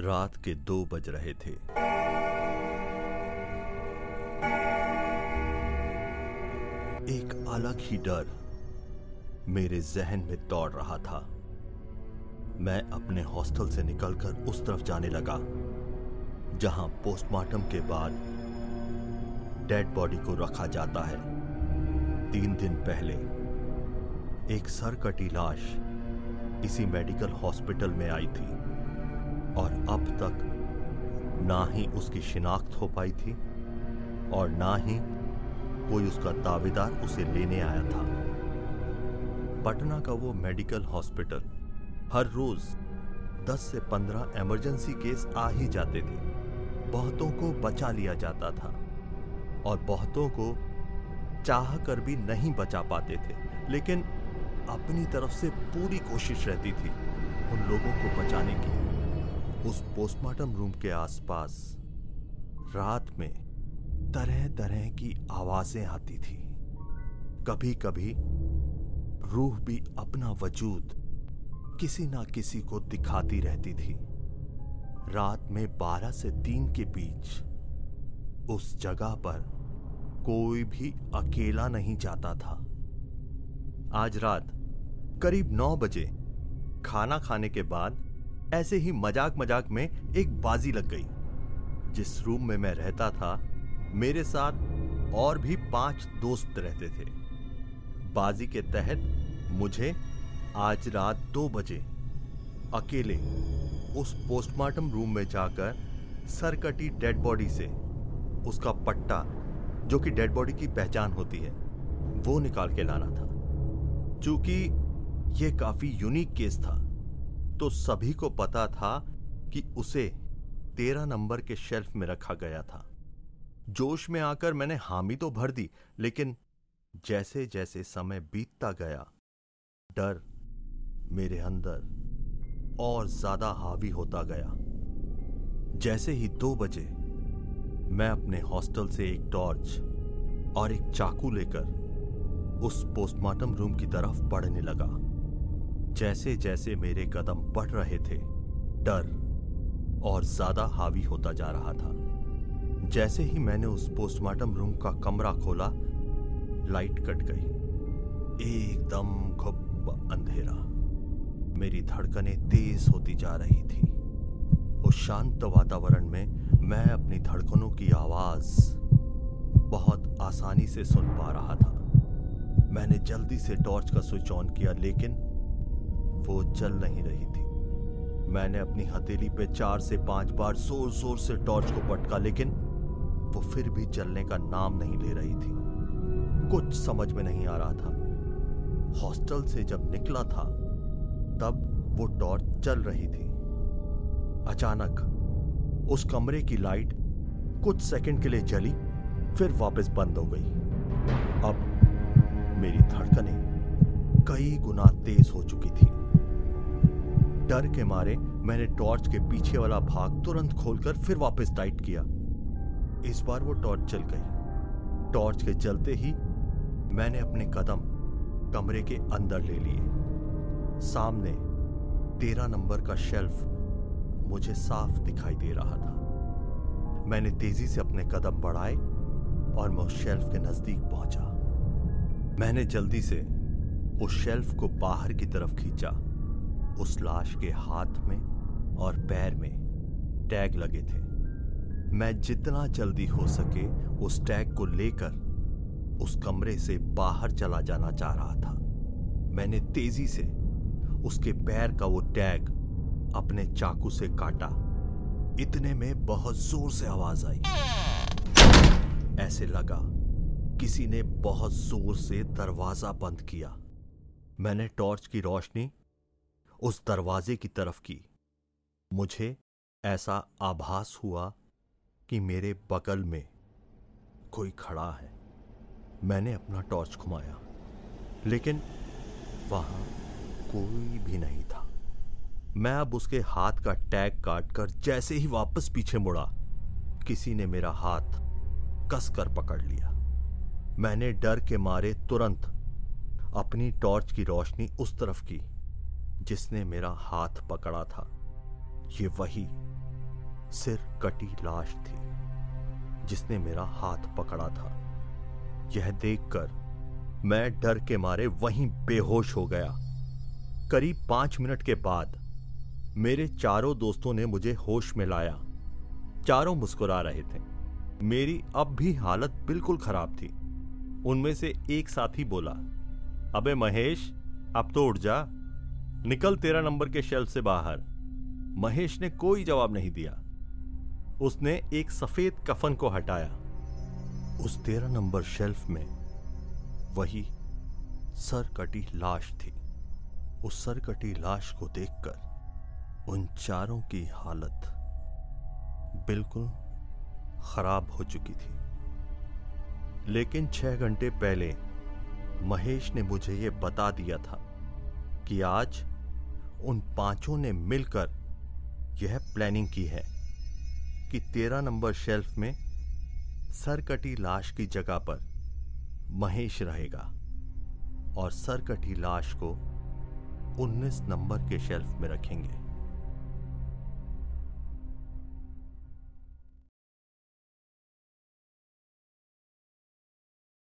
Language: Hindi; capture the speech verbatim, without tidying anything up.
रात के दो बज रहे थे। एक अलग ही डर मेरे जहन में दौड़ रहा था। मैं अपने हॉस्टल से निकलकर उस तरफ जाने लगा जहां पोस्टमार्टम के बाद डेड बॉडी को रखा जाता है। तीन दिन पहले एक सरकटी लाश इसी मेडिकल हॉस्पिटल में आई थी और अब तक ना ही उसकी शिनाख्त हो पाई थी और ना ही कोई उसका दावेदार उसे लेने आया था। पटना का वो मेडिकल हॉस्पिटल हर रोज दस से पंद्रह इमरजेंसी केस आ ही जाते थे। बहुतों को बचा लिया जाता था और बहुतों को चाह कर भी नहीं बचा पाते थे, लेकिन अपनी तरफ से पूरी कोशिश रहती थी उन लोगों को बचाने की। उस पोस्टमार्टम रूम के आसपास रात में तरह तरह की आवाजें आती थी। कभी कभी रूह भी अपना वजूद किसी ना किसी को दिखाती रहती थी। रात में बारह से तीन के बीच उस जगह पर कोई भी अकेला नहीं जाता था। आज रात करीब नौ बजे खाना खाने के बाद ऐसे ही मजाक मजाक में एक बाजी लग गई। जिस रूम में मैं रहता था मेरे साथ और भी पांच दोस्त रहते थे। बाजी के तहत मुझे आज रात दो बजे अकेले उस पोस्टमार्टम रूम में जाकर सरकटी डेड बॉडी से उसका पट्टा, जो कि डेड बॉडी की पहचान होती है, वो निकाल के लाना था। चूंकि ये काफी यूनिक केस था तो सभी को पता था कि उसे तेरह नंबर के शेल्फ में रखा गया था। जोश में आकर मैंने हामी तो भर दी, लेकिन जैसे जैसे समय बीतता गया डर मेरे अंदर और ज्यादा हावी होता गया। जैसे ही दो बजे मैं अपने हॉस्टल से एक टॉर्च और एक चाकू लेकर उस पोस्टमार्टम रूम की तरफ बढ़ने लगा। जैसे जैसे मेरे कदम बढ़ रहे थे डर और ज्यादा हावी होता जा रहा था। जैसे ही मैंने उस पोस्टमार्टम रूम का कमरा खोला लाइट कट गई। एकदम घुप अंधेरा। मेरी धड़कनें तेज होती जा रही थी। उस शांत वातावरण में मैं अपनी धड़कनों की आवाज बहुत आसानी से सुन पा रहा था। मैंने जल्दी से टॉर्च का स्विच ऑन किया लेकिन वो जल नहीं रही थी। मैंने अपनी हथेली पे चार से पांच बार जोर जोर से टॉर्च को पटका लेकिन वो फिर भी जलने का नाम नहीं ले रही थी। कुछ समझ में नहीं आ रहा था। हॉस्टल से जब निकला था तब वो टॉर्च चल रही थी। अचानक उस कमरे की लाइट कुछ सेकंड के लिए जली फिर वापस बंद हो गई। अब मेरी धड़कनें कई गुना तेज हो चुकी थी। डर के मारे मैंने टॉर्च के पीछे वाला भाग तुरंत खोलकर फिर वापस टाइट किया। इस बार वो टॉर्च चल गई। टॉर्च के जलते ही मैंने अपने कदम कमरे के अंदर ले लिए। सामने तेरह नंबर का शेल्फ मुझे साफ दिखाई दे रहा था। मैंने तेजी से अपने कदम बढ़ाए और मैं उस शेल्फ के नजदीक पहुंचा। मैंने जल्दी से उस शेल्फ को बाहर की तरफ खींचा। उस लाश के हाथ में और पैर में टैग लगे थे। मैं जितना जल्दी हो सके उस टैग को लेकर उस कमरे से बाहर चला जाना चाह रहा था। मैंने तेजी से उसके पैर का वो टैग अपने चाकू से काटा। इतने में बहुत जोर से आवाज आई। ऐसे लगा किसी ने बहुत जोर से दरवाजा बंद किया। मैंने टॉर्च की रोशनी उस दरवाजे की तरफ की। मुझे ऐसा आभास हुआ कि मेरे बगल में कोई खड़ा है। मैंने अपना टॉर्च घुमाया लेकिन वहां कोई भी नहीं था। मैं अब उसके हाथ का टैग काट कर जैसे ही वापस पीछे मुड़ा किसी ने मेरा हाथ कसकर पकड़ लिया। मैंने डर के मारे तुरंत अपनी टॉर्च की रोशनी उस तरफ की जिसने मेरा हाथ पकड़ा था। ये वही सिर कटी लाश थी जिसने मेरा हाथ पकड़ा था। यह देखकर मैं डर के मारे वहीं बेहोश हो गया। करीब पांच मिनट के बाद मेरे चारों दोस्तों ने मुझे होश में लाया। चारों मुस्कुरा रहे थे। मेरी अब भी हालत बिल्कुल खराब थी। उनमें से एक साथी बोला, अबे महेश, अब तो उठ जा, निकल तेरा नंबर के शेल्फ से बाहर। महेश ने कोई जवाब नहीं दिया। उसने एक सफेद कफन को हटाया। उस तेरह नंबर शेल्फ में वही सर कटी लाश थी। उस सर कटी लाश को देखकर उन चारों की हालत बिल्कुल खराब हो चुकी थी। लेकिन छह घंटे पहले महेश ने मुझे ये बता दिया था कि आज उन पांचों ने मिलकर यह प्लानिंग की है कि तेरह नंबर शेल्फ में सरकटी लाश की जगह पर महेश रहेगा और सरकटी लाश को उन्नीस नंबर के शेल्फ में रखेंगे।